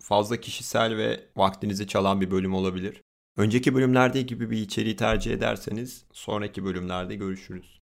fazla kişisel ve vaktinizi çalan bir bölüm olabilir. Önceki bölümlerde gibi bir içeriği tercih ederseniz sonraki bölümlerde görüşürüz.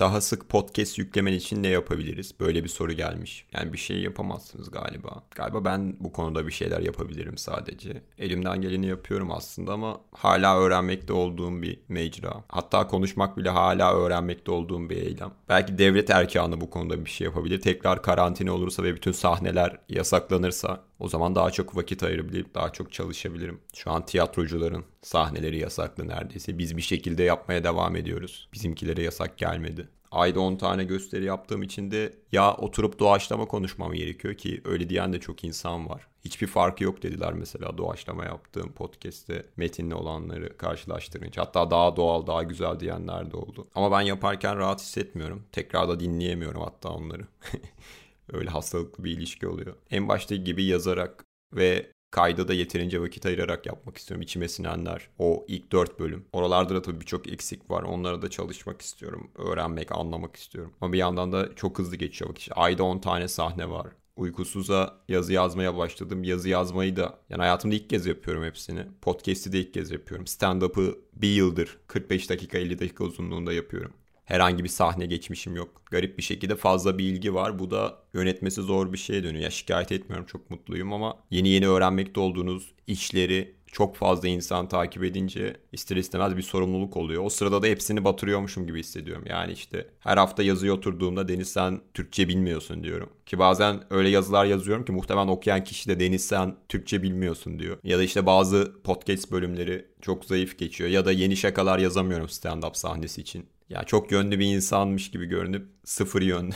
Daha sık podcast yüklemen için ne yapabiliriz? Böyle bir soru gelmiş. Yani bir şey yapamazsınız galiba. Galiba ben bu konuda bir şeyler yapabilirim sadece. Elimden geleni yapıyorum aslında ama hala öğrenmekte olduğum bir mecra. Hatta konuşmak bile hala öğrenmekte olduğum bir eylem. Belki devlet erkanı bu konuda bir şey yapabilir. Tekrar karantina olursa ve bütün sahneler yasaklanırsa o zaman daha çok vakit ayırabilirim, daha çok çalışabilirim. Şu an tiyatrocuların sahneleri yasaklı neredeyse. Biz bir şekilde yapmaya devam ediyoruz. Bizimkilere yasak gelmedi. Ayda 10 tane gösteri yaptığım için de ya oturup doğaçlama konuşmam gerekiyor ki öyle diyen de çok insan var. Hiçbir farkı yok dediler mesela doğaçlama yaptığım podcast'te metinli olanları karşılaştırınca. Hatta daha doğal, daha güzel diyenler de oldu. Ama ben yaparken rahat hissetmiyorum. Tekrar da dinleyemiyorum hatta onları. Öyle hastalıklı bir ilişki oluyor. En başta gibi yazarak ve kayda da yeterince vakit ayırarak yapmak istiyorum. İçime sinenler, o ilk 4 bölüm. Oralarda da tabii birçok eksik var. Onlara da çalışmak istiyorum. Öğrenmek, anlamak istiyorum. Ama bir yandan da çok hızlı geçiyor. Bak işte ayda 10 tane sahne var. Uykusuz'a yazı yazmaya başladım. Yazı yazmayı da yani hayatımda ilk kez yapıyorum hepsini. Podcast'i de ilk kez yapıyorum. Stand-up'ı bir yıldır 45 dakika 50 dakika uzunluğunda yapıyorum. Herhangi bir sahne geçmişim yok. Garip bir şekilde fazla bir ilgi var. Bu da yönetmesi zor bir şeye dönüyor. Ya şikayet etmiyorum, çok mutluyum ama yeni öğrenmekte olduğunuz işleri çok fazla insan takip edince ister istemez bir sorumluluk oluyor. O sırada da hepsini batırıyormuşum gibi hissediyorum. Yani işte her hafta yazıya oturduğumda Deniz sen Türkçe bilmiyorsun diyorum. Ki bazen öyle yazılar yazıyorum ki muhtemelen okuyan kişi de Deniz sen Türkçe bilmiyorsun diyor. Ya da işte bazı podcast bölümleri çok zayıf geçiyor. Ya da yeni şakalar yazamıyorum stand-up sahnesi için. Ya çok yönlü bir insanmış gibi görünüp sıfır yönlü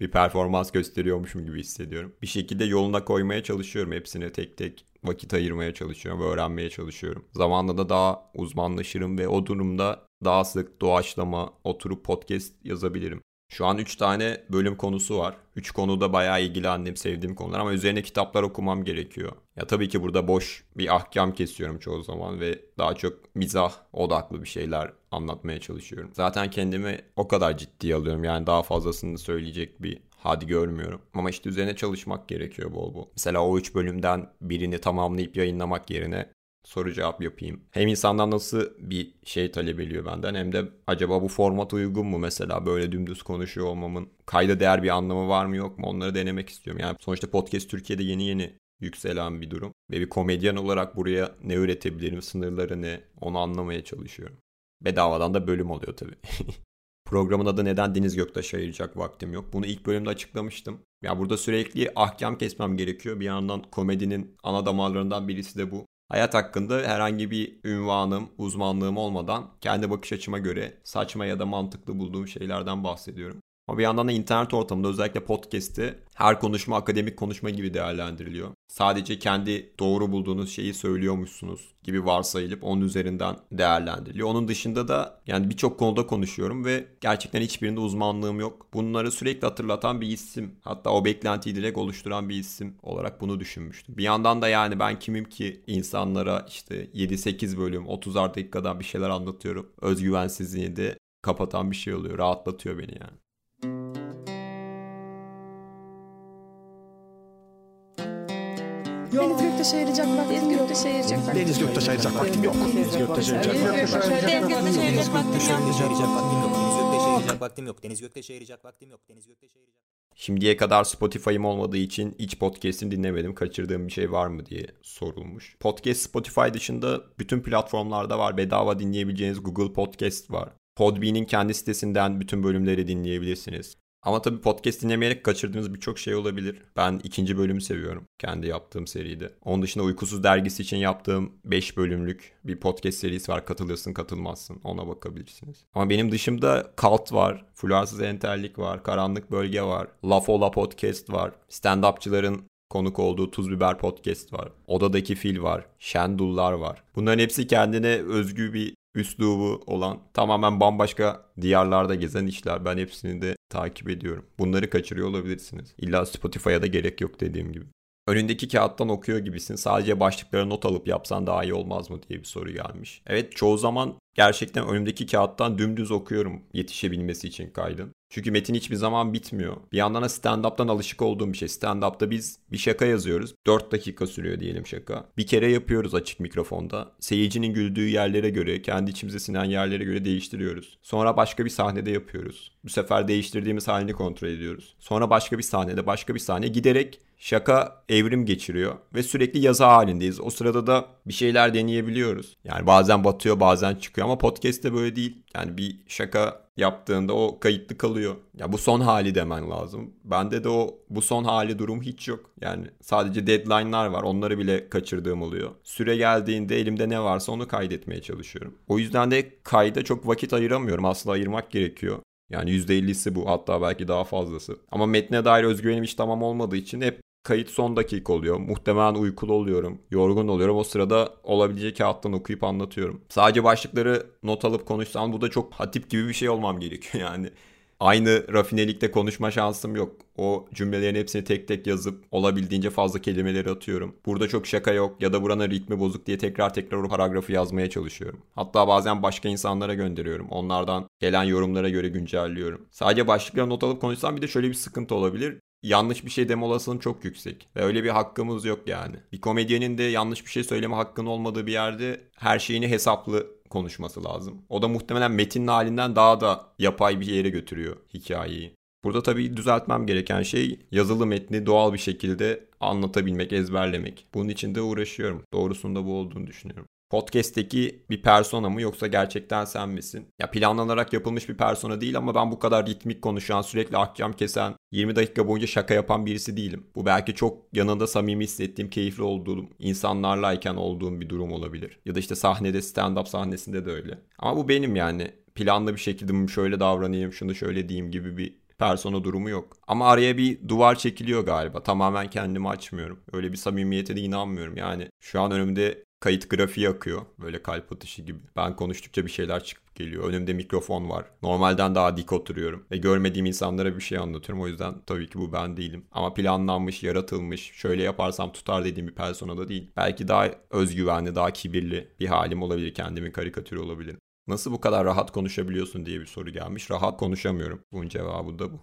bir performans gösteriyormuşum gibi hissediyorum. Bir şekilde yoluna koymaya çalışıyorum. Hepsine tek tek vakit ayırmaya çalışıyorum ve öğrenmeye çalışıyorum. Zamanla da daha uzmanlaşırım ve o durumda daha sık doğaçlama oturup podcast yazabilirim. Şu an 3 tane bölüm konusu var. 3 konuda bayağı ilgilendim, sevdiğim konular ama üzerine kitaplar okumam gerekiyor. Ya tabii ki burada boş bir ahkam kesiyorum çoğu zaman ve daha çok mizah odaklı bir şeyler anlatmaya çalışıyorum. Zaten kendimi o kadar ciddiye alıyorum. Yani daha fazlasını söyleyecek bir hadi görmüyorum. Ama işte üzerine çalışmak gerekiyor bol bol. Mesela o 3 bölümden birini tamamlayıp yayınlamak yerine soru cevap yapayım. Hem insandan nasıl bir şey talep ediyor benden hem de acaba bu format uygun mu mesela böyle dümdüz konuşuyor olmamın kayda değer bir anlamı var mı yok mu onları denemek istiyorum. Yani sonuçta podcast Türkiye'de yeni yükselen bir durum ve bir komedyen olarak buraya ne üretebilirim, sınırları ne, onu anlamaya çalışıyorum. Bedavadan da bölüm oluyor tabii. Programın adı neden Deniz Göktaş'a ayıracak vaktim yok. Bunu ilk bölümde açıklamıştım. Ya burada sürekli ahkam kesmem gerekiyor. Bir yandan komedinin ana damarlarından birisi de bu. Hayat hakkında herhangi bir ünvanım, uzmanlığım olmadan kendi bakış açıma göre saçma ya da mantıklı bulduğum şeylerden bahsediyorum. Ama bir yandan da internet ortamında özellikle podcast'te her konuşma akademik konuşma gibi değerlendiriliyor. Sadece kendi doğru bulduğunuz şeyi söylüyormuşsunuz gibi varsayılıp onun üzerinden değerlendiriliyor. Onun dışında da yani birçok konuda konuşuyorum ve gerçekten hiçbirinde uzmanlığım yok. Bunları sürekli hatırlatan bir isim. Hatta o beklentiyi direkt oluşturan bir isim olarak bunu düşünmüştüm. Bir yandan da yani ben kimim ki insanlara işte 7-8 bölüm 30'ar dakikadan bir şeyler anlatıyorum. Özgüvensizliğini de kapatan bir şey oluyor. Rahatlatıyor beni yani. Deniz Göktaş'a ayıracak vaktim yok. Deniz Göktaş'a ayıracak vaktim yok. Deniz Göktaş'a ayıracak vaktim yok. Deniz Göktaş'a ayıracak vaktim yok. Şimdiye kadar Spotify'ım olmadığı için hiç podcast'ini dinlemedim. Kaçırdığım bir şey var mı diye sorulmuş. Podcast Spotify dışında bütün platformlarda var. Bedava dinleyebileceğiniz Google Podcast var. Podbean'in kendi sitesinden bütün bölümleri dinleyebilirsiniz. Ama tabii podcast dinlemeyerek kaçırdığınız birçok şey olabilir. Ben 2. bölümü seviyorum kendi yaptığım seride. Onun dışında Uykusuz Dergisi için yaptığım 5 bölümlük bir podcast serisi var. Katılırsın katılmazsın, ona bakabilirsiniz. Ama benim dışımda Kalt var, Fluarsız Enterlik var, Karanlık Bölge var, Lafola Podcast var, stand-upçıların konuk olduğu Tuzbiber Podcast var, Odadaki Fil var, Şendullar var. Bunların hepsi kendine özgü bir üslubu olan, tamamen bambaşka diyarlarda gezen işler. Ben hepsini de takip ediyorum. Bunları kaçırıyor olabilirsiniz. İlla Spotify'a da gerek yok dediğim gibi. Önündeki kağıttan okuyor gibisin. Sadece başlıklara not alıp yapsan daha iyi olmaz mı diye bir soru gelmiş. Evet, çoğu zaman gerçekten önümdeki kağıttan dümdüz okuyorum yetişebilmesi için kaydın. Çünkü metin hiçbir zaman bitmiyor. Bir yandan da stand-up'tan alışık olduğum bir şey. Stand-up'ta biz bir şaka yazıyoruz. 4 dakika sürüyor diyelim şaka. Bir kere yapıyoruz açık mikrofonda. Seyircinin güldüğü yerlere göre, kendi içimize sinen yerlere göre değiştiriyoruz. Sonra başka bir sahnede yapıyoruz. Bu sefer değiştirdiğimiz halini kontrol ediyoruz. Sonra başka bir sahnede, başka bir sahne, giderek şaka evrim geçiriyor ve sürekli yazı halindeyiz. O sırada da bir şeyler deneyebiliyoruz. Yani bazen batıyor, bazen çıkıyor ama podcast'te böyle değil. Yani bir şaka yaptığında o kayıtlı kalıyor. Ya bu son hali demen lazım. Bende de o bu son hali durum hiç yok. Yani sadece deadline'lar var. Onları bile kaçırdığım oluyor. Süre geldiğinde elimde ne varsa onu kaydetmeye çalışıyorum. O yüzden de kayda çok vakit ayıramıyorum. Aslında ayırmak gerekiyor. Yani %50'si bu, hatta belki daha fazlası. Ama metne dair özgüvenim hiç tamam olmadığı için hep kayıt son dakika oluyor. Muhtemelen uykulu oluyorum, yorgun oluyorum. O sırada olabilecek kağıttan okuyup anlatıyorum. Sadece başlıkları not alıp konuşsam burada çok hatip gibi bir şey olmam gerekiyor yani. Aynı rafinelikte konuşma şansım yok. O cümlelerin hepsini tek tek yazıp olabildiğince fazla kelimeleri atıyorum. Burada çok şaka yok ya da buranın ritmi bozuk diye tekrar tekrar o paragrafı yazmaya çalışıyorum. Hatta bazen başka insanlara gönderiyorum. Onlardan gelen yorumlara göre güncelliyorum. Sadece başlıkları not alıp konuşsam bir de şöyle bir sıkıntı olabilir. Yanlış bir şey deme olasılığım çok yüksek. Ve öyle bir hakkımız yok yani. Bir komedyenin de yanlış bir şey söyleme hakkının olmadığı bir yerde her şeyini hesaplı konuşması lazım. O da muhtemelen metnin halinden daha da yapay bir yere götürüyor hikayeyi. Burada tabii düzeltmem gereken şey yazılı metni doğal bir şekilde anlatabilmek, ezberlemek. Bunun için de uğraşıyorum. Doğrusunda bu olduğunu düşünüyorum. Podcast'teki bir persona mı yoksa gerçekten sen misin? Ya planlanarak yapılmış bir persona değil ama ben bu kadar ritmik konuşan, sürekli ahkam kesen, 20 dakika boyunca şaka yapan birisi değilim. Bu belki çok yanında samimi hissettiğim, keyifli olduğum, insanlarlayken olduğum bir durum olabilir. Ya da işte sahnede, stand-up sahnesinde de öyle. Ama bu benim yani. Planlı bir şekilde şöyle davranayım, şunu şöyle diyeyim gibi bir persona durumu yok. Ama araya bir duvar çekiliyor galiba. Tamamen kendimi açmıyorum. Öyle bir samimiyete de inanmıyorum. Yani şu an önümde kayıt grafiği akıyor. Böyle kalp atışı gibi. Ben konuştukça bir şeyler çıkıp geliyor. Önümde mikrofon var. Normalden daha dik oturuyorum. Ve görmediğim insanlara bir şey anlatıyorum. O yüzden tabii ki bu ben değilim. Ama planlanmış, yaratılmış, şöyle yaparsam tutar dediğim bir persona da değil. Belki daha özgüvenli, daha kibirli bir halim olabilir. Kendimin karikatürü olabilir. Nasıl bu kadar rahat konuşabiliyorsun diye bir soru gelmiş. Rahat konuşamıyorum. Bunun cevabı da bu.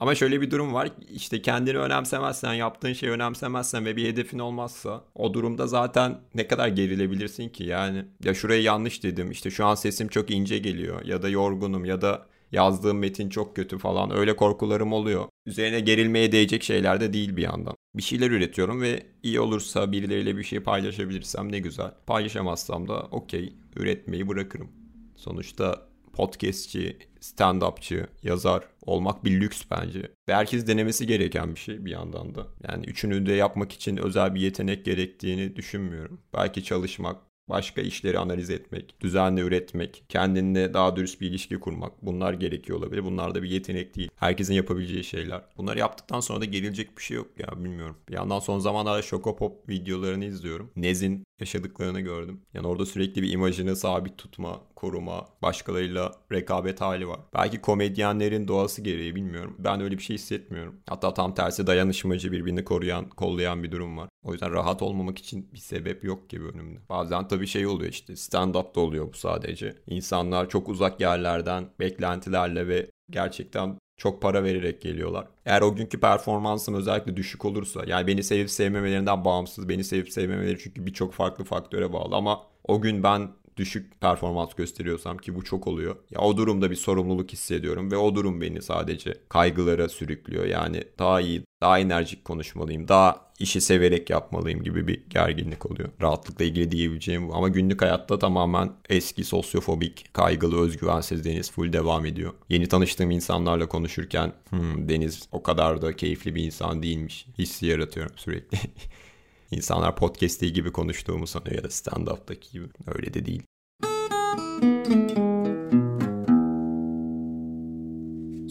Ama şöyle bir durum var. İşte kendini önemsemezsen, yaptığın şeyi önemsemezsen ve bir hedefin olmazsa o durumda zaten ne kadar gerilebilirsin ki? Yani ya şurayı yanlış dedim, işte şu an sesim çok ince geliyor ya da yorgunum ya da yazdığım metin çok kötü falan, öyle korkularım oluyor. Üzerine gerilmeye değecek şeyler de değil bir yandan. Bir şeyler üretiyorum ve iyi olursa birileriyle bir şey paylaşabilirsem ne güzel. Paylaşamazsam da okey, üretmeyi bırakırım. Sonuçta podcastçi, stand-upçı, yazar olmak bir lüks bence. Ve herkes denemesi gereken bir şey bir yandan da. Yani üçünü de yapmak için özel bir yetenek gerektiğini düşünmüyorum. Belki çalışmak, başka işleri analiz etmek, düzenli üretmek, kendinle daha dürüst bir ilişki kurmak. Bunlar gerekiyor olabilir. Bunlar da bir yetenek değil. Herkesin yapabileceği şeyler. Bunları yaptıktan sonra da gerilecek bir şey yok ya, bilmiyorum. Bir yandan son zamanlarda Şokopop videolarını izliyorum. Nez'in yaşadıklarını gördüm. Yani orada sürekli bir imajını sabit tutma, koruma, başkalarıyla rekabet hali var. Belki komedyenlerin doğası gereği, bilmiyorum. Ben öyle bir şey hissetmiyorum. Hatta tam tersi, dayanışmacı, birbirini koruyan, kollayan bir durum var. O yüzden rahat olmamak için bir sebep yok gibi önümde. Bazen tabii şey oluyor işte, stand-up'da oluyor bu sadece. İnsanlar çok uzak yerlerden beklentilerle ve gerçekten çok para vererek geliyorlar. Eğer o günkü performansım özellikle düşük olursa, yani beni sevip sevmemelerinden bağımsız, beni sevip sevmemeleri çünkü birçok farklı faktöre bağlı ama o gün ben düşük performans gösteriyorsam, ki bu çok oluyor, ya o durumda bir sorumluluk hissediyorum ve o durum beni sadece kaygılara sürüklüyor. Yani daha iyi, daha enerjik konuşmalıyım, daha işi severek yapmalıyım gibi bir gerginlik oluyor. Rahatlıkla ilgili diyebileceğim bu. Ama günlük hayatta tamamen eski sosyofobik, kaygılı, özgüvensiz Deniz full devam ediyor. Yeni tanıştığım insanlarla konuşurken Deniz o kadar da keyifli bir insan değilmiş hissi yaratıyorum sürekli. İnsanlar podcast'i gibi konuştuğumu sanıyor ya da stand-up'taki gibi. Öyle de değil.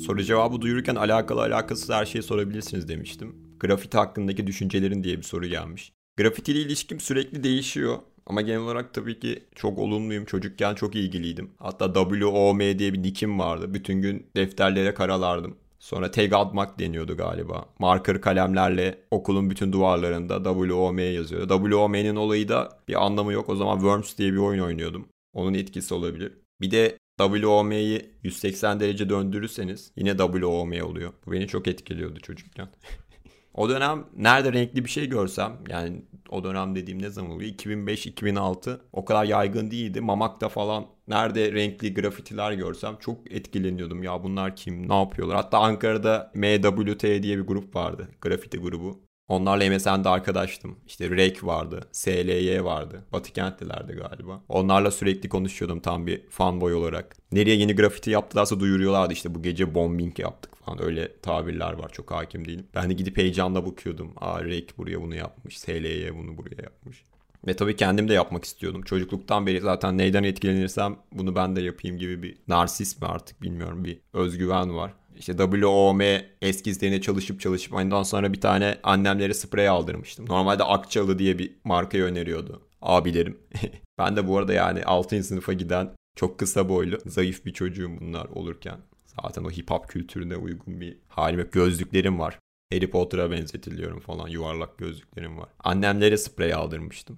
Soru cevabı duyururken alakalı alakasız her şeyi sorabilirsiniz demiştim. Grafiti hakkındaki düşüncelerin diye bir soru gelmiş. Grafitiyle ilişkim sürekli değişiyor. Ama genel olarak tabii ki çok olumluyum. Çocukken çok ilgiliydim. Hatta WOM diye bir nickim vardı. Bütün gün defterlere karalardım. Sonra tag atmak deniyordu galiba. Marker kalemlerle okulun bütün duvarlarında WOM yazıyordu. WOM'nin olayı da bir anlamı yok. O zaman Worms diye bir oyun oynuyordum. Onun etkisi olabilir. Bir de WOM'yi 180 derece döndürürseniz yine WOM oluyor. Bu beni çok etkiliyordu çocukken. O dönem nerede renkli bir şey görsem, yani o dönem dediğim ne zaman oluyor? 2005-2006 o kadar yaygın değildi. Mamak'ta falan nerede renkli grafitiler görsem çok etkileniyordum. Ya bunlar kim, ne yapıyorlar? Hatta Ankara'da MWT diye bir grup vardı. Grafiti grubu. Onlarla MSN'de arkadaştım. İşte REK vardı, SLY vardı. Batıkentlilerdi galiba. Onlarla sürekli konuşuyordum tam bir fanboy olarak. Nereye yeni grafiti yaptılarsa duyuruyorlardı. İşte bu gece bombing yaptık falan. Öyle tabirler var. Çok hakim değilim. Ben de gidip heyecanla bakıyordum. Aa, REK buraya bunu yapmış. SLY bunu buraya yapmış. Ve tabii kendim de yapmak istiyordum. Çocukluktan beri zaten neyden etkilenirsem bunu ben de yapayım gibi bir narsist mi artık bilmiyorum. Bir özgüven var. İşte WOM eskizlerine çalışıp ondan sonra bir tane annemlere sprey aldırmıştım. Normalde Akçalı diye bir markayı öneriyordu abilerim. Ben de bu arada yani 6. sınıfa giden çok kısa boylu zayıf bir çocuğum bunlar olurken. Zaten o hip hop kültürüne uygun bir halim yok. Gözlüklerim var. Harry Potter'a benzetiliyorum falan. Yuvarlak gözlüklerim var. Annemlere sprey aldırmıştım.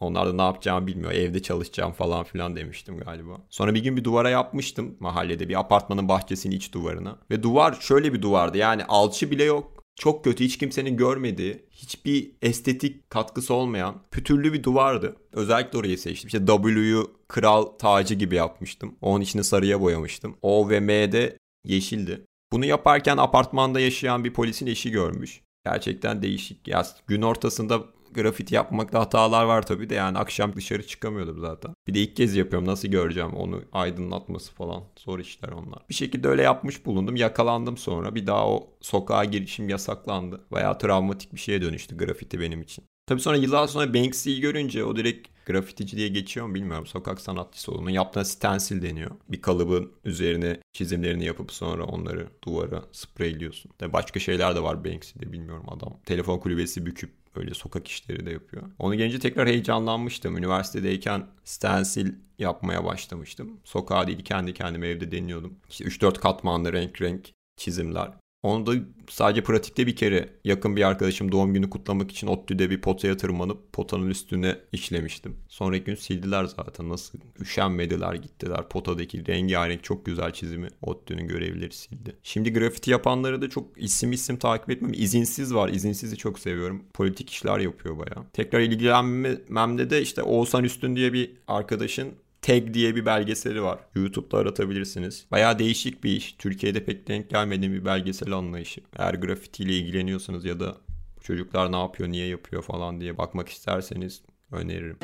Onlar da ne yapacağımı bilmiyor. Evde çalışacağım falan filan demiştim galiba. Sonra bir gün bir duvara yapmıştım mahallede. Bir apartmanın bahçesinin iç duvarına. Ve duvar şöyle bir duvardı. Yani alçı bile yok. Çok kötü, hiç kimsenin görmediği, hiçbir estetik katkısı olmayan pütürlü bir duvardı. Özellikle orayı seçtim. İşte W'yu kral tacı gibi yapmıştım. Onun içini sarıya boyamıştım. O ve M'de yeşildi. Bunu yaparken apartmanda yaşayan bir polisin eşi görmüş. Gerçekten değişik. Ya, gün ortasında grafiti yapmakta hatalar var tabii de yani akşam dışarı çıkamıyordum zaten. Bir de ilk kez yapıyorum, nasıl göreceğim onu, aydınlatması falan. Zor işler onlar. Bir şekilde öyle yapmış bulundum. Yakalandım sonra. Bir daha o sokağa girişim yasaklandı. Bayağı travmatik bir şeye dönüştü grafiti benim için. Tabii sonra yıllar sonra Banksy'yi görünce o direkt grafitici diye geçiyor mu bilmiyorum. Sokak sanatçısı olduğunu. Yaptığı stensil deniyor. Bir kalıbın üzerine çizimlerini yapıp sonra onları duvara spreyliyorsun. Tabii başka şeyler de var Banksy'de, bilmiyorum adam. Telefon kulübesi büküp öyle sokak işleri de yapıyor. Onu gelince tekrar heyecanlanmıştım. Üniversitedeyken stensil yapmaya başlamıştım. Sokağa değil kendi kendime evde deniyordum. İşte 3-4 katmanlı renk renk çizimler. Onu da sadece pratikte bir kere yakın bir arkadaşım doğum günü kutlamak için ODTÜ'de bir potaya tırmanıp potanın üstüne işlemiştim. Sonraki gün sildiler zaten, nasıl üşenmediler, gittiler potadaki rengarenk çok güzel çizimi ODTÜ'nün görevlileri sildi. Şimdi grafiti yapanları da çok isim takip etmem. İzinsiz var, İzinsiz'i çok seviyorum. Politik işler yapıyor bayağı. Tekrar ilgilenmemde de işte Oğuzhan Üstün diye bir arkadaşın Tag diye bir belgeseli var. YouTube'da aratabilirsiniz. Bayağı değişik bir iş. Türkiye'de pek denk gelmediğim bir belgesel anlayışı. Eğer grafitiyle ilgileniyorsanız ya da çocuklar ne yapıyor, niye yapıyor falan diye bakmak isterseniz öneririm.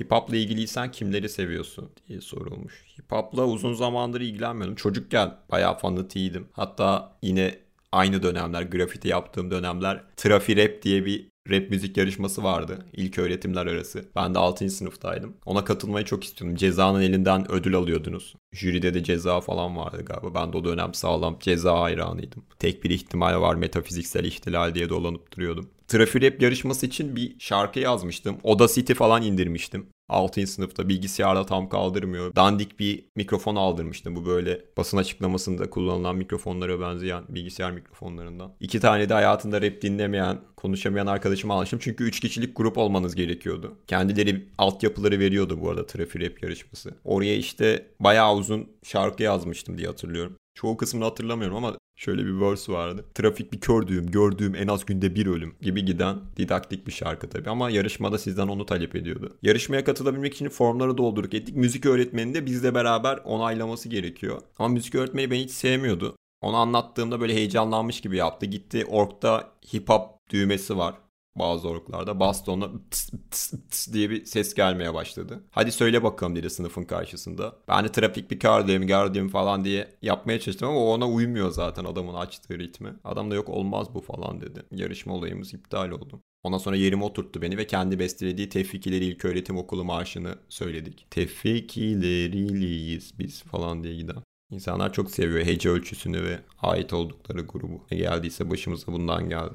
Hip hop'la ilgiliysen kimleri seviyorsun diye sorulmuş. Hip hop'la uzun zamandır ilgilenmiyordum. Çocukken bayağı fanatiydim. Hatta yine aynı dönemler, grafiti yaptığım dönemler Trafi Rap diye bir rap müzik yarışması vardı. İlk öğretimler arası. Ben de 6. sınıftaydım. Ona katılmayı çok istiyordum. Ceza'nın elinden ödül alıyordunuz. Jüride de Ceza falan vardı galiba. Ben de o dönem sağlam Ceza hayranıydım. Tek bir ihtimal var, metafiziksel ihtilal diye dolanıp duruyordum. Trafi Rap yarışması için bir şarkı yazmıştım. Oda City falan indirmiştim. 6. sınıfta bilgisayarda tam kaldırmıyor. Dandik bir mikrofon aldırmıştım. Bu böyle basın açıklamasında kullanılan mikrofonlara benzeyen bilgisayar mikrofonlarından. 2 tane de hayatında rap dinlemeyen, konuşamayan arkadaşımı almıştım. Çünkü 3 kişilik grup olmanız gerekiyordu. Kendileri altyapıları veriyordu bu arada Trafi Rap yarışması. Oraya işte bayağı uzun şarkı yazmıştım diye hatırlıyorum. Çoğu kısmını hatırlamıyorum ama şöyle bir verse vardı. Trafik bir kör düğüm, gördüğüm en az günde bir ölüm gibi giden didaktik bir şarkı tabii. Ama yarışmada sizden onu talep ediyordu. Yarışmaya katılabilmek için formları doldurduk ettik. Müzik öğretmeni de bizle beraber onaylaması gerekiyor. Ama müzik öğretmeni beni hiç sevmiyordu. Onu anlattığımda böyle heyecanlanmış gibi yaptı. Gitti orkta hip hop düğmesi var. Bazı orklarda bastonla tıs tıs tıs diye bir ses gelmeye başladı. Hadi söyle bakalım dedi sınıfın karşısında. Ben de trafik bir kardiyem falan diye yapmaya çalıştım ama ona uymuyor zaten adamın açtığı ritmi. Adam da yok olmaz bu falan dedi. Yarışma olayımız iptal oldu. Ondan sonra yerime oturttu beni ve kendi bestelediği Tevfikileri İlköğretim Okulu marşını söyledik. Tevfikileriyiz biz falan diye giden. İnsanlar çok seviyor hece ölçüsünü ve ait oldukları grubu. Ne geldiyse başımıza bundan geldi.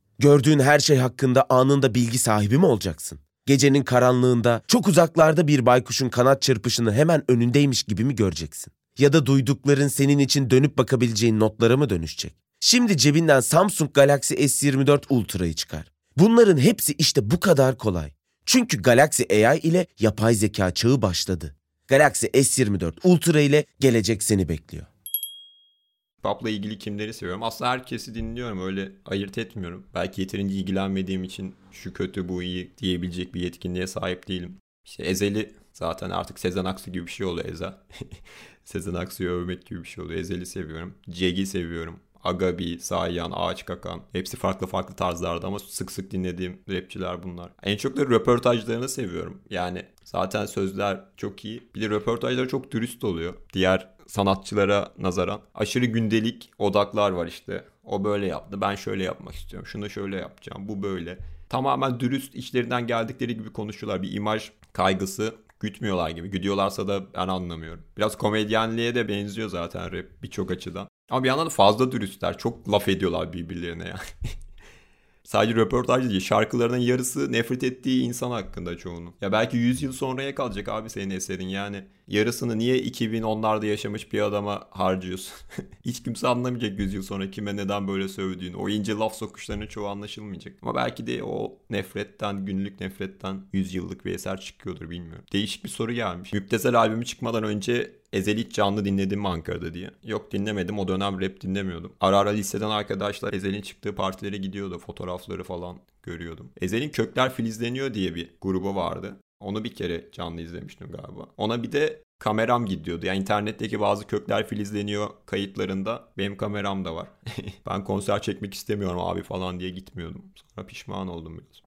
Gördüğün her şey hakkında anında bilgi sahibi mi olacaksın? Gecenin karanlığında çok uzaklarda bir baykuşun kanat çırpışını hemen önündeymiş gibi mi göreceksin? Ya da duydukların senin için dönüp bakabileceğin notlara mı dönüşecek? Şimdi cebinden Samsung Galaxy S24 Ultra'yı çıkar. Bunların hepsi işte bu kadar kolay. Çünkü Galaxy AI ile yapay zeka çağı başladı. Galaxy S24 Ultra ile gelecek seni bekliyor. Pop'la ilgili kimleri seviyorum? Aslında herkesi dinliyorum. Öyle ayırt etmiyorum. Belki yeterince ilgilenmediğim için şu kötü bu iyi diyebilecek bir yetkinliğe sahip değilim. İşte Ezeli zaten artık Sezen Aksu gibi bir şey oluyor Ezel. Sezen Aksu'yu övmek gibi bir şey oluyor. Ezeli seviyorum. Cegi seviyorum. Agabi, Sahihan, Ağaç Kakan. Hepsi farklı farklı tarzlarda ama sık sık dinlediğim rapçiler bunlar. En çok da röportajlarını seviyorum. Yani zaten sözler çok iyi. Bir de röportajları çok dürüst oluyor. Diğer sanatçılara nazaran. Aşırı gündelik odaklar var işte. O böyle yaptı. Ben şöyle yapmak istiyorum. Şunu şöyle yapacağım. Bu böyle. Tamamen dürüst içlerinden geldikleri gibi konuşuyorlar. Bir imaj kaygısı gütmüyorlar gibi. Güdüyorlarsa da ben anlamıyorum. Biraz komedyenliğe de benziyor zaten rap birçok açıdan. Ama bir yandan da fazla dürüstler. Çok laf ediyorlar birbirlerine yani. Sadece röportaj değil. Şarkılarının yarısı nefret ettiği insan hakkında çoğunun. Ya belki 100 yıl sonraya kalacak abi senin eserin. Yani yarısını niye 2010'larda yaşamış bir adama harcıyorsun? Hiç kimse anlamayacak 100 yıl sonra kime neden böyle sövdüğünü. O ince laf sokuşlarının çoğu anlaşılmayacak. Ama belki de o nefretten, günlük nefretten 100 yıllık bir eser çıkıyordur bilmiyorum. Değişik bir soru gelmiş. Müptezel albümü çıkmadan önce Ezeli canlı dinledim mi Ankara'da diye. Yok dinlemedim, o dönem rap dinlemiyordum. Ara ara liseden arkadaşlar Ezeli'nin çıktığı partilere gidiyordu, fotoğrafları falan görüyordum. Ezeli'nin Kökler Filizleniyor diye bir grubu vardı. Onu bir kere canlı izlemiştim galiba. Ona bir de kameram gidiyordu. Yani internetteki bazı Kökler Filizleniyor kayıtlarında benim kameram da var. Ben konser çekmek istemiyorum abi falan diye gitmiyordum. Sonra pişman oldum biraz.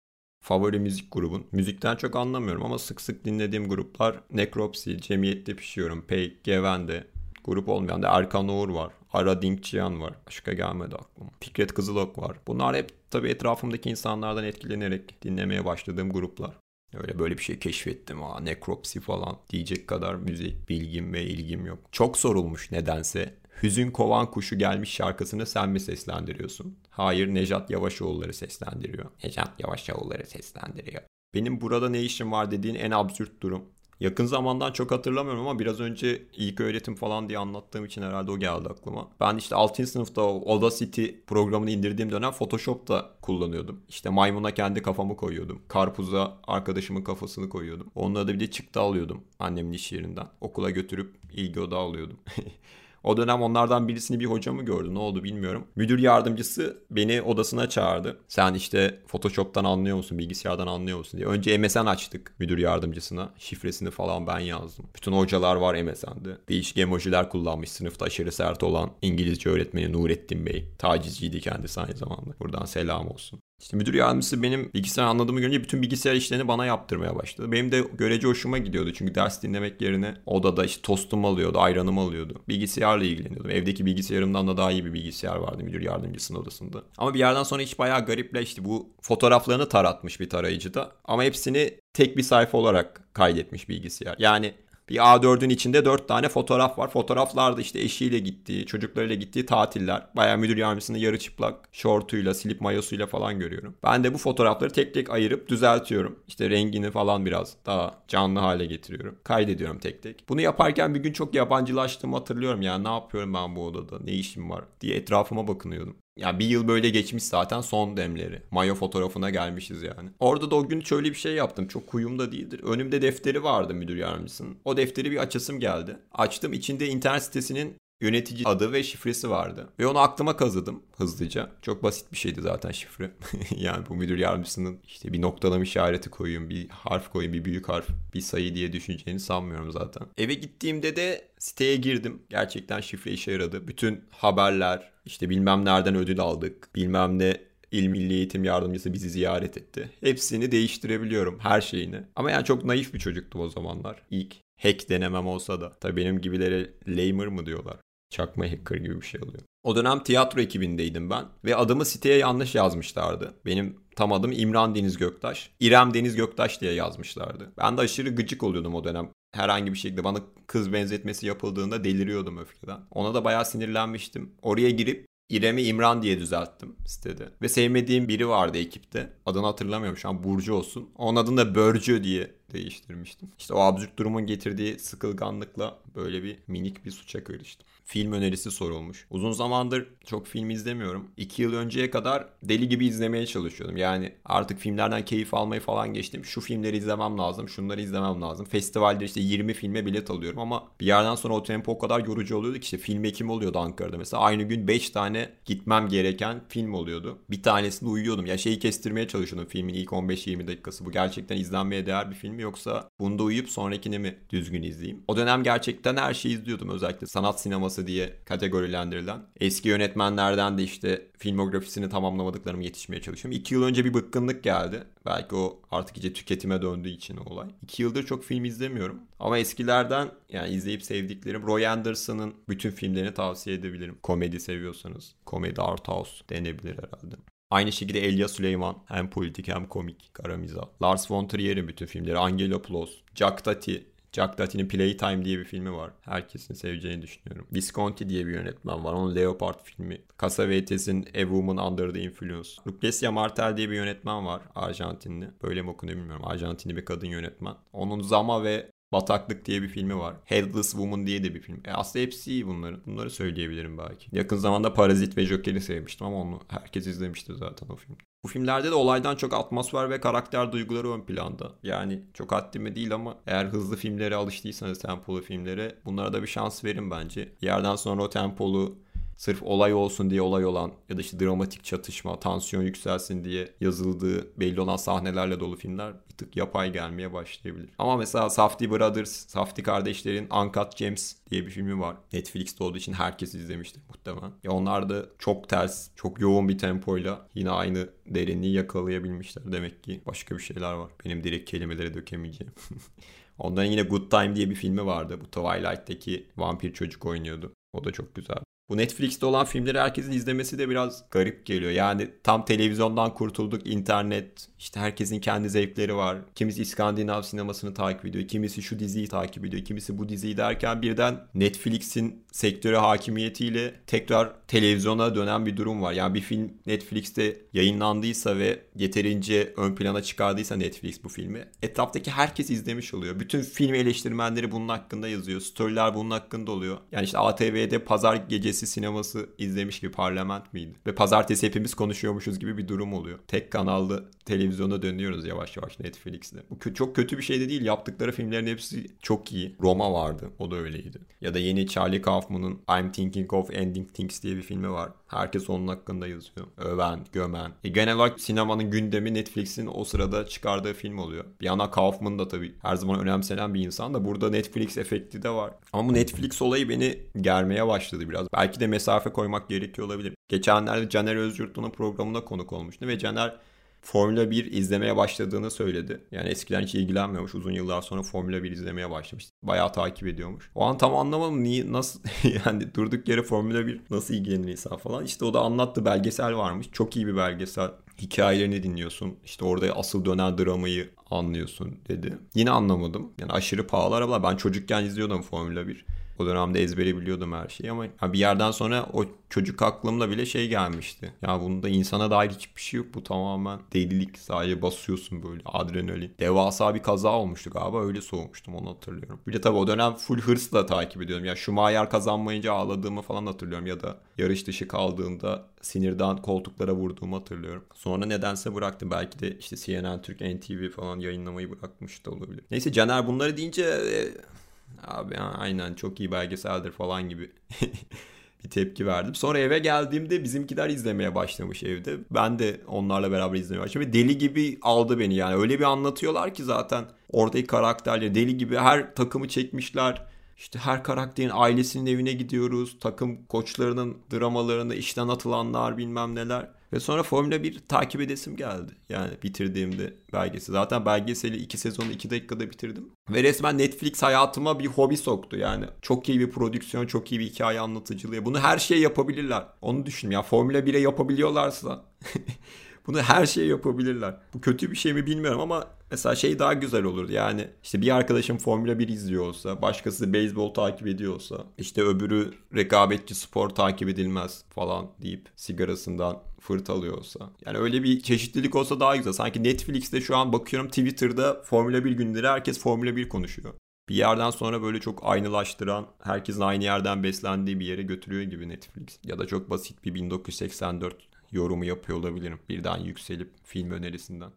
Favori müzik grubun. Müzikten çok anlamıyorum ama sık sık dinlediğim gruplar Necropsy, Cemiyette Pişiyorum, Pek, Gevende. Grup olmayan da Erkan Uğur var. Ara Dinkçiyan var. Başka gelmedi aklıma. Fikret Kızılok var. Bunlar hep tabii etrafımdaki insanlardan etkilenerek dinlemeye başladığım gruplar. Öyle böyle bir şey keşfettim. Necropsy falan diyecek kadar müzik bilgim ve ilgim yok. Çok sorulmuş nedense. Hüzün kovan kuşu gelmiş şarkısını sen mi seslendiriyorsun? Hayır, Nejat Yavaşoğulları seslendiriyor. Nejat Yavaşoğulları seslendiriyor. Benim burada ne işim var dediğin en absürt durum. Yakın zamandan çok hatırlamıyorum ama biraz önce ilköğretim falan diye anlattığım için herhalde o geldi aklıma. Ben işte 6. sınıfta Audacity programını indirdiğim dönem Photoshop'ta kullanıyordum. İşte maymuna kendi kafamı koyuyordum. Karpuza arkadaşımın kafasını koyuyordum. Onlara da bir de çıktı alıyordum annemin iş yerinden. Okula götürüp ilgi odağı alıyordum. O dönem onlardan birisini bir hoca mı gördü ne oldu bilmiyorum. Müdür yardımcısı beni odasına çağırdı. Sen işte Photoshop'tan anlıyor musun, bilgisayardan anlıyor musun diye. Önce MSN açtık müdür yardımcısına. Şifresini falan ben yazdım. Bütün hocalar var MSN'de. Değişik emojiler kullanmış sınıfta aşırı sert olan İngilizce öğretmeni Nurettin Bey. Tacizciydi kendisi aynı zamanda. Buradan selam olsun. İşte müdür yardımcısı benim bilgisayar anladığımı görünce bütün bilgisayar işlerini bana yaptırmaya başladı. Benim de görece hoşuma gidiyordu çünkü ders dinlemek yerine odada işte tostumu alıyordu, ayranımı alıyordu. Bilgisayarla ilgileniyordum. Evdeki bilgisayarımdan da daha iyi bir bilgisayar vardı müdür yardımcısının odasında. Ama bir yerden sonra iş bayağı garipleşti. Bu fotoğraflarını taratmış bir tarayıcıda ama hepsini tek bir sayfa olarak kaydetmiş bilgisayar. Yani Bir A4'ün içinde 4 tane fotoğraf var. Fotoğraflarda işte eşiyle gittiği, çocuklarıyla gittiği tatiller. Bayağı müdür yardımcısını yarı çıplak şortuyla, silip mayosuyla falan görüyorum. Ben de bu fotoğrafları tek tek ayırıp düzeltiyorum. İşte rengini falan biraz daha canlı hale getiriyorum. Kaydediyorum tek tek. Bunu yaparken bir gün çok yabancılaştığımı hatırlıyorum. Yani ne yapıyorum ben bu odada? Ne işim var diye etrafıma bakınıyordum. Ya bir yıl böyle geçmiş zaten, son demleri. Mayo fotoğrafına gelmişiz yani. Orada da o gün şöyle bir şey yaptım. Çok kuyumda değildir. Önümde defteri vardı müdür yardımcısının. O defteri bir açasım geldi. Açtım, içinde internet sitesinin yönetici adı ve şifresi vardı. Ve onu aklıma kazıdım hızlıca. Çok basit bir şeydi zaten şifre. Yani bu müdür yardımcısının işte bir noktalama işareti koyayım, bir harf koyayım, bir büyük harf, bir sayı diye düşüneceğini sanmıyorum zaten. Eve gittiğimde de siteye girdim. Gerçekten şifre işe yaradı. Bütün haberler, işte bilmem nereden ödül aldık, bilmem ne İl Milli Eğitim Yardımcısı bizi ziyaret etti. Hepsini değiştirebiliyorum, her şeyini. Ama yani çok naif bir çocuktum o zamanlar. İlk hack denemem olsa da. Tabii benim gibilere lamer mı diyorlar? Çakma hacker gibi bir şey oluyor. O dönem tiyatro ekibindeydim ben ve adımı siteye yanlış yazmışlardı. Benim tam adım İmran Deniz Göktaş, İrem Deniz Göktaş diye yazmışlardı. Ben de aşırı gıcık oluyordum o dönem. Herhangi bir şekilde bana kız benzetmesi yapıldığında deliriyordum öfkeden. Ona da bayağı sinirlenmiştim. Oraya girip İrem'i İmran diye düzelttim sitede. Ve sevmediğim biri vardı ekipte. Adını hatırlamıyorum şu an, Burcu olsun. Onun adını da Börcü diye değiştirmiştim. İşte o absürt durumun getirdiği sıkılganlıkla böyle bir minik bir suça karıştım. Film önerisi sorulmuş. Uzun zamandır çok film izlemiyorum. 2 yıl önceye kadar deli gibi izlemeye çalışıyordum. Yani artık filmlerden keyif almayı falan geçtim. Şu filmleri izlemem lazım, şunları izlemem lazım. Festivalde işte 20 filme bilet alıyorum ama bir yerden sonra o tempo o kadar yorucu oluyordu ki işte film ekimi oluyordu Ankara'da mesela. Aynı gün 5 tane gitmem gereken film oluyordu. Bir tanesinde uyuyordum. Ya şeyi kestirmeye çalışıyordum, filmin ilk 15-20 dakikası. Bu gerçekten izlenmeye değer bir film mi yoksa bunda uyuyup sonrakini mi düzgün izleyeyim? O dönem gerçekten her şeyi izliyordum, özellikle sanat sineması diye kategorilendirilen. Eski yönetmenlerden de işte filmografisini tamamlamadıklarım yetişmeye çalışıyorum. 2 yıl önce bir bıkkınlık geldi. Belki o artık iyice tüketime döndüğü için o olay. 2 yıldır çok film izlemiyorum. Ama eskilerden yani izleyip sevdiklerim, Roy Anderson'ın bütün filmlerini tavsiye edebilirim. Komedi seviyorsanız. Komedi art house denebilir herhalde. Aynı şekilde Elia Süleyman, hem politik hem komik, kara mizah. Lars von Trier'in bütün filmleri, Angelopoulos, Jack Tati. Jack Tati'nin Playtime diye bir filmi var. Herkesin seveceğini düşünüyorum. Visconti diye bir yönetmen var. Onun Leopard filmi. Cassavetes'in A Woman Under the Influence. Lucrecia Martel diye bir yönetmen var. Arjantinli. Böyle mi okunuyor bilmiyorum. Arjantinli bir kadın yönetmen. Onun Zama ve Bataklık diye bir filmi var. Headless Woman diye de bir film. Aslında hepsi iyi bunların. Bunları söyleyebilirim belki. Yakın zamanda Parazit ve Joker'i sevmiştim ama onu herkes izlemiştir zaten o filmi. Bu filmlerde de olaydan çok atmosfer ve karakter duyguları ön planda. Yani çok haddime değil ama eğer hızlı filmlere alıştıysanız, tempolu filmlere, bunlara da bir şans verin bence. Bir yerden sonra o tempolu, sırf olay olsun diye olay olan ya da işte dramatik çatışma, tansiyon yükselsin diye yazıldığı belli olan sahnelerle dolu filmler bir tık yapay gelmeye başlayabilir. Ama mesela Safdie Brothers, Safdie kardeşlerin Uncut Gems diye bir filmi var. Netflix'te olduğu için herkes izlemiştir muhtemelen. Ya onlar da çok ters, çok yoğun bir tempoyla yine aynı derinliği yakalayabilmişler. Demek ki başka bir şeyler var. Benim direkt kelimelere dökemeyeceğim. Ondan yine Good Time diye bir filmi vardı. Bu Twilight'teki vampir çocuk oynuyordu. O da çok güzel. Bu Netflix'te olan filmleri herkesin izlemesi de biraz garip geliyor. Yani tam televizyondan kurtulduk, internet, işte herkesin kendi zevkleri var. Kimisi İskandinav sinemasını takip ediyor, kimisi şu diziyi takip ediyor, kimisi bu diziyi derken birden Netflix'in sektöre hakimiyetiyle tekrar televizyona dönen bir durum var. Yani bir film Netflix'te yayınlandıysa ve yeterince ön plana çıkardıysa Netflix bu filmi, etraftaki herkes izlemiş oluyor. Bütün film eleştirmenleri bunun hakkında yazıyor, storyler bunun hakkında oluyor. Yani işte ATV'de pazar gecesi sineması izlemiş gibi, parlament miydi? Ve pazartesi hepimiz konuşuyormuşuz gibi bir durum oluyor. Tek kanallı televizyona dönüyoruz yavaş yavaş Netflix'te. Bu çok kötü bir şey de değil. Yaptıkları filmlerin hepsi çok iyi. Roma vardı. O da öyleydi. Ya da yeni Charlie Kaufman'ın I'm Thinking of Ending Things diye bir filmi var. Herkes onun hakkında yazıyor. Öven, gömen. Genel olarak sinemanın gündemi Netflix'in o sırada çıkardığı film oluyor. Bir yana Kaufman da tabii her zaman önemsenen bir insan da burada Netflix efekti de var. Ama bu Netflix olayı beni germeye başladı biraz. Belki de mesafe koymak gerekiyor olabilir. Geçenlerde Caner Özyurtlu'nun programına konuk olmuştu ve Caner Formula 1 izlemeye başladığını söyledi. Yani eskiden hiç ilgilenmiyormuş. Uzun yıllar sonra Formula 1 izlemeye başlamış. Bayağı takip ediyormuş. O an tam anlamadım niye, nasıl yani durduk yere Formula 1 nasıl ilgilenilirse falan. İşte o da anlattı, belgesel varmış. Çok iyi bir belgesel. Hikayelerini dinliyorsun. İşte orada asıl dönen dramayı anlıyorsun dedi. Yine anlamadım. Yani aşırı pahalı arabalar. Ben çocukken izliyordum Formula 1. O dönemde ezbere biliyordum her şeyi ama bir yerden sonra o çocuk aklımla bile şey gelmişti. Ya bunda insana dair hiçbir şey yok. Bu tamamen delilik. Sadece basıyorsun böyle adrenalin. Devasa bir kaza olmuştu galiba. Öyle soğumuştum, onu hatırlıyorum. Bir de tabii o dönem full hırsla takip ediyordum. Ya Schumacher kazanmayınca ağladığımı falan hatırlıyorum. Ya da yarış dışı kaldığında sinirden koltuklara vurduğumu hatırlıyorum. Sonra nedense bıraktım. Belki de işte CNN Türk, NTV falan yayınlamayı bırakmış da olabilir. Neyse Caner bunları deyince... Abi aynen çok iyi belgeseldir falan gibi bir tepki verdim. Sonra eve geldiğimde bizimkiler izlemeye başlamış evde. Ben de onlarla beraber izlemeye başladım. Deli gibi aldı beni yani. Öyle bir anlatıyorlar ki zaten oradaki karakterleri deli gibi her takımı çekmişler. İşte her karakterin ailesinin evine gidiyoruz. Takım koçlarının dramalarını, işten atılanlar bilmem neler. Ve sonra Formula 1 takip edesim geldi. Yani bitirdiğimde belgeseli. Zaten belgeseli 2 sezonu 2 dakikada bitirdim. Ve resmen Netflix hayatıma bir hobi soktu yani. Çok iyi bir prodüksiyon, çok iyi bir hikaye anlatıcılığı. Bunu her şey yapabilirler. Onu düşünün ya, Formula 1'e yapabiliyorlarsa bunu her şey yapabilirler. Bu kötü bir şey mi bilmiyorum ama mesela şey daha güzel olurdu yani. İşte bir arkadaşım Formula 1 izliyor olsa, başkası beyzbol takip ediyor olsa, işte öbürü rekabetçi spor takip edilmez falan deyip sigarasından fırtalıyor olsa. Yani öyle bir çeşitlilik olsa daha güzel. Sanki Netflix'te şu an bakıyorum, Twitter'da Formula 1 günleri herkes Formula 1 konuşuyor. Bir yerden sonra böyle çok aynılaştıran, herkesin aynı yerden beslendiği bir yere götürüyor gibi Netflix. Ya da çok basit bir 1984 yorumu yapıyor olabilirim. Birden yükselip film önerisinden.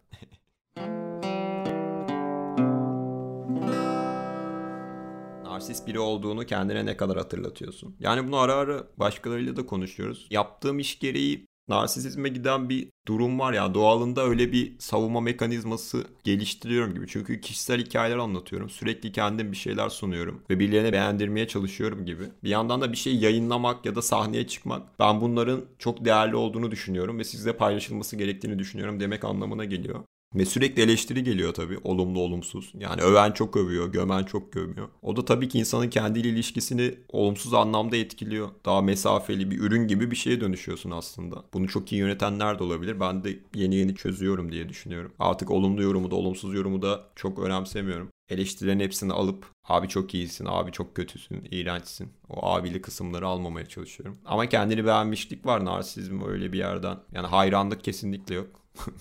Narsist biri olduğunu kendine ne kadar hatırlatıyorsun? Yani bunu ara ara başkalarıyla da konuşuyoruz. Yaptığım iş gereği narsizme giden bir durum var ya, doğalında öyle bir savunma mekanizması geliştiriyorum gibi. Çünkü kişisel hikayeler anlatıyorum. Sürekli kendim bir şeyler sunuyorum ve birilerine beğendirmeye çalışıyorum gibi. Bir yandan da bir şey yayınlamak ya da sahneye çıkmak, ben bunların çok değerli olduğunu düşünüyorum ve sizle paylaşılması gerektiğini düşünüyorum demek anlamına geliyor. Ve sürekli eleştiri geliyor tabii. Olumlu, olumsuz. Yani öven çok övüyor, gömen çok gömüyor. O da tabii ki insanın kendiyle ilişkisini olumsuz anlamda etkiliyor. Daha mesafeli bir ürün gibi bir şeye dönüşüyorsun aslında. Bunu çok iyi yönetenler de olabilir. Ben de yeni çözüyorum diye düşünüyorum. Artık olumlu yorumu da olumsuz yorumu da çok önemsemiyorum. Eleştirilerin hepsini alıp abi çok iyisin, abi çok kötüsün, iğrençsin. O abili kısımları almamaya çalışıyorum. Ama kendini beğenmişlik var narsizm öyle bir yerden. Yani hayranlık kesinlikle yok.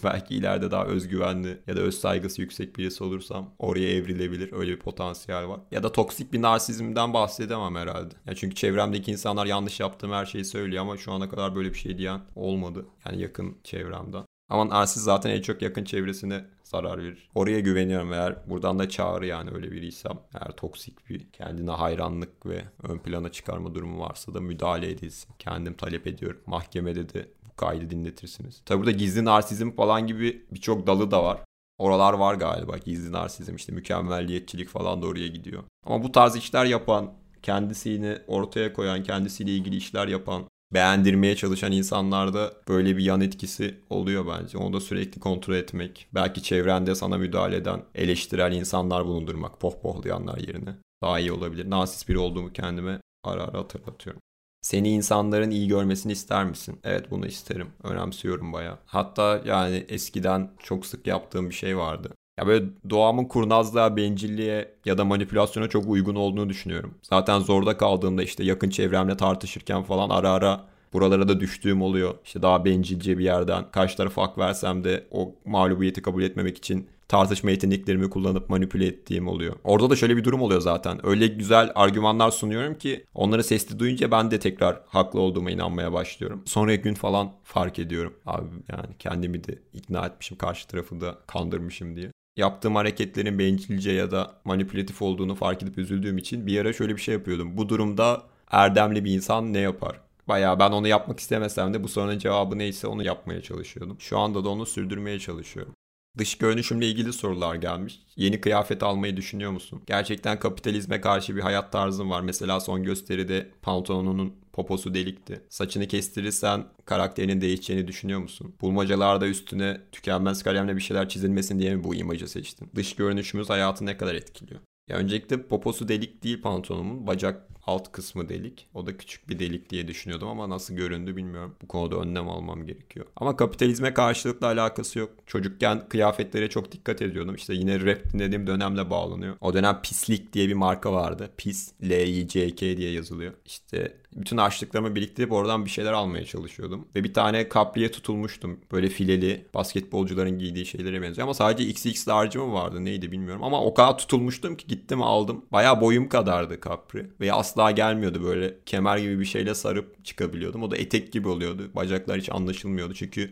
Belki ileride daha özgüvenli ya da öz saygısı yüksek birisi olursam oraya evrilebilir. Öyle bir potansiyel var. Ya da toksik bir narsizmden bahsedemem herhalde. Ya çünkü çevremdeki insanlar yanlış yaptığım her şeyi söylüyor ama şu ana kadar böyle bir şey diyen olmadı. Yani yakın çevremden. Ama narsist zaten en çok yakın çevresine zarar verir. Oraya güveniyorum eğer. Buradan da çağrı yani öyle biriysem. Eğer toksik bir kendine hayranlık ve ön plana çıkarma durumu varsa da müdahale edilsin. Kendim talep ediyorum. Mahkemede de kaydı dinletirsiniz. Tabi burada gizli narsizm falan gibi birçok dalı da var. Oralar var galiba. Gizli narsizm işte mükemmelliyetçilik falan da oraya gidiyor. Ama bu tarz işler yapan, kendisini ortaya koyan, kendisiyle ilgili işler yapan, beğendirmeye çalışan insanlarda böyle bir yan etkisi oluyor bence. Onu da sürekli kontrol etmek. Belki çevrende sana müdahale eden, eleştiren insanlar bulundurmak. Pohpohlayanlar yerine. Daha iyi olabilir. Narsist biri olduğumu kendime ara ara hatırlatıyorum. Seni insanların iyi görmesini ister misin? Evet, bunu isterim. Önemsiyorum bayağı. Hatta yani eskiden çok sık yaptığım bir şey vardı. Ya böyle doğamın kurnazlığa, bencilliğe ya da manipülasyona çok uygun olduğunu düşünüyorum. Zaten zorda kaldığımda işte yakın çevremle tartışırken falan ara ara buralara da düştüğüm oluyor. İşte daha bencilce bir yerden karşı tarafa hak versem de o mağlubiyeti kabul etmemek için tartışma yeteneklerimi kullanıp manipüle ettiğim oluyor. Orada da şöyle bir durum oluyor zaten. Öyle güzel argümanlar sunuyorum ki onları sesli duyunca ben de tekrar haklı olduğuma inanmaya başlıyorum. Sonraki gün falan fark ediyorum. Abi yani kendimi de ikna etmişim, karşı tarafı da kandırmışım diye. Yaptığım hareketlerin bencilce ya da manipülatif olduğunu fark edip üzüldüğüm için bir ara şöyle bir şey yapıyordum. Bu durumda erdemli bir insan ne yapar? Bayağı ben onu yapmak istemesem de bu sorunun cevabı neyse onu yapmaya çalışıyordum. Şu anda da onu sürdürmeye çalışıyorum. Dış görünüşümle ilgili sorular gelmiş. Yeni kıyafet almayı düşünüyor musun? Gerçekten kapitalizme karşı bir hayat tarzım var. Mesela son gösteride pantolonunun poposu delikti. Saçını kestirirsen karakterinin değişeceğini düşünüyor musun? Bulmacalarda üstüne tükenmez kalemle bir şeyler çizilmesin diye mi bu imajı seçtin? Dış görünüşümüz hayatı ne kadar etkiliyor? Ya öncelikle poposu delik değil pantolonumun. Bacak alt kısmı delik. O da küçük bir delik diye düşünüyordum ama nasıl göründü bilmiyorum. Bu konuda önlem almam gerekiyor. Ama kapitalizme karşılıkla alakası yok. Çocukken kıyafetlere çok dikkat ediyordum. İşte yine rap dinlediğim dönemle bağlanıyor. O dönem Pislik diye bir marka vardı. Pis, L-I-C-K diye yazılıyor. İşte bütün harçlıklarımı biriktirip oradan bir şeyler almaya çalışıyordum. Ve bir tane kapriye tutulmuştum. Böyle fileli, basketbolcuların giydiği şeylere benziyor. Ama sadece XX large mı vardı neydi bilmiyorum. Ama o kadar tutulmuştum ki gittim aldım. Bayağı boyum kadardı kapri. Ve asla gelmiyordu, böyle kemer gibi bir şeyle sarıp çıkabiliyordum. O da etek gibi oluyordu. Bacaklar hiç anlaşılmıyordu çünkü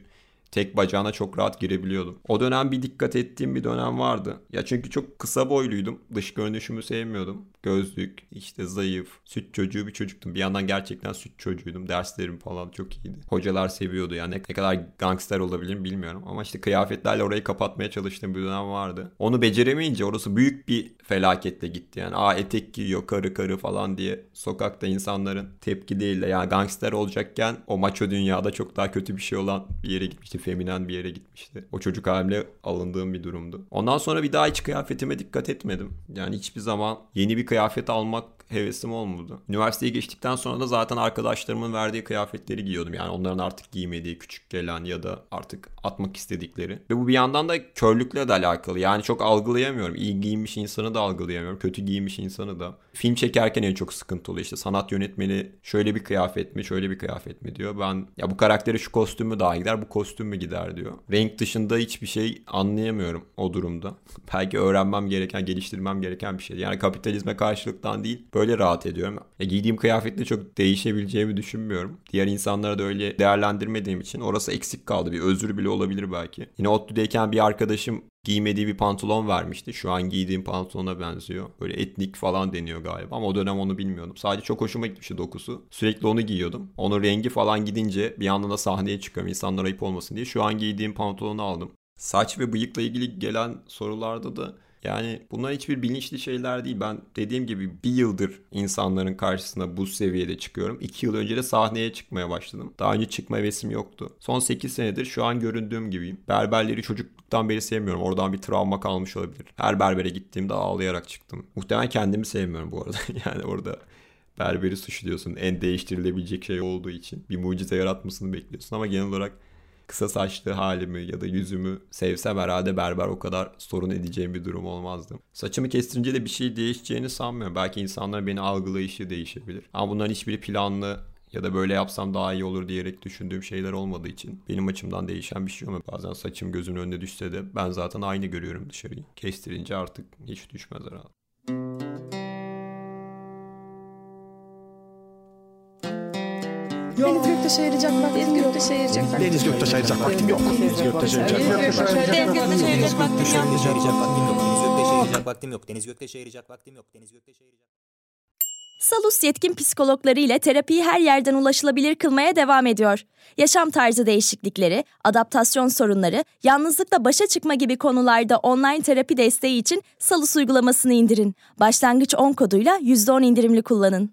tek bacağına çok rahat girebiliyordum. O dönem bir dikkat ettiğim bir dönem vardı. Ya çünkü çok kısa boyluydum. Dış görünüşümü sevmiyordum. Gözlük, işte zayıf, süt çocuğu bir çocuktum. Bir yandan gerçekten süt çocuğuydum. Derslerim falan çok iyiydi. Hocalar seviyordu. Yani ne kadar gangster olabilirim bilmiyorum. Ama işte kıyafetlerle orayı kapatmaya çalıştığım bir dönem vardı. Onu beceremeyince orası büyük bir felaketle gitti. Yani etek giyiyor karı falan diye sokakta insanların tepki değil de, yani gangster olacakken o maço dünyada çok daha kötü bir şey olan bir yere gitmişti. Feminen bir yere gitmişti. O çocuk halimle alındığım bir durumdu. Ondan sonra bir daha hiç kıyafetime dikkat etmedim. Yani hiçbir zaman yeni bir kıyafet almak hevesim olmadı. Üniversiteye geçtikten sonra da zaten arkadaşlarımın verdiği kıyafetleri giyiyordum. Yani onların artık giymediği, küçük gelen ya da artık atmak istedikleri. Ve bu bir yandan da körlükle de alakalı. Yani çok algılayamıyorum. İyi giyinmiş insanı da algılayamıyorum. Kötü giyinmiş insanı da. Film çekerken en çok sıkıntı oluyor. İşte sanat yönetmeni şöyle bir kıyafet mi, şöyle bir kıyafet mi diyor. Ben ya bu karaktere şu kostümü daha gider, bu kostümü gider diyor. Renk dışında hiçbir şey anlayamıyorum o durumda. Belki öğrenmem gereken, geliştirmem gereken bir şey. Yani kapitalizme karşılıktan değil, böyle rahat ediyorum. Giydiğim kıyafetle çok değişebileceğimi düşünmüyorum. Diğer insanlara da öyle değerlendirmediğim için orası eksik kaldı. Bir özür bile olabilir belki. Yine ODTÜ'deyken bir arkadaşım giymediği bir pantolon vermişti. Şu an giydiğim pantolona benziyor. Böyle etnik falan deniyor galiba ama o dönem onu bilmiyordum. Sadece çok hoşuma gitmişti dokusu. Sürekli onu giyiyordum. Onun rengi falan gidince bir yandan da sahneye çıkıyorum, İnsanlara ayıp olmasın diye. Şu an giydiğim pantolonu aldım. Saç ve bıyıkla ilgili gelen sorularda da yani bunlar hiçbir bilinçli şeyler değil. Ben dediğim gibi bir yıldır insanların karşısına bu seviyede çıkıyorum. 2 yıl önce de sahneye çıkmaya başladım. Daha önce çıkma hevesim yoktu. Son 8 senedir şu an göründüğüm gibiyim. Berberleri çocukluktan beri sevmiyorum. Oradan bir travma kalmış olabilir. Her berbere gittiğimde ağlayarak çıktım. Muhtemelen kendimi sevmiyorum bu arada. Yani orada berberi suçluyorsun. En değiştirilebilecek şey olduğu için. Bir mucize yaratmasını bekliyorsun ama genel olarak kısa saçlı halimi ya da yüzümü sevsem herhalde berber o kadar sorun edeceğim bir durum olmazdı. Saçımı kestirince de bir şey değişeceğini sanmıyorum. Belki insanların beni algılayışı değişebilir. Ama bunların hiçbiri planlı ya da böyle yapsam daha iyi olur diyerek düşündüğüm şeyler olmadığı için benim açımdan değişen bir şey olmuyor. Bazen saçım gözümün önüne düşse de ben zaten aynı görüyorum dışarıyı. Kestirince artık hiç düşmez herhalde. Deniz gökte şayıracak vaktim yok. Deniz gökte şayıracak vaktim yok. Deniz gökte şayıracak vaktim yok. Deniz gökte şayıracak vaktim yok. Salus yetkin psikologları ile terapiyi her yerden ulaşılabilir kılmaya devam ediyor. Yaşam tarzı değişiklikleri, adaptasyon sorunları, yalnızlıkla başa çıkma gibi konularda online terapi desteği için Salus uygulamasını indirin. Başlangıç 10 koduyla %10 indirimli kullanın.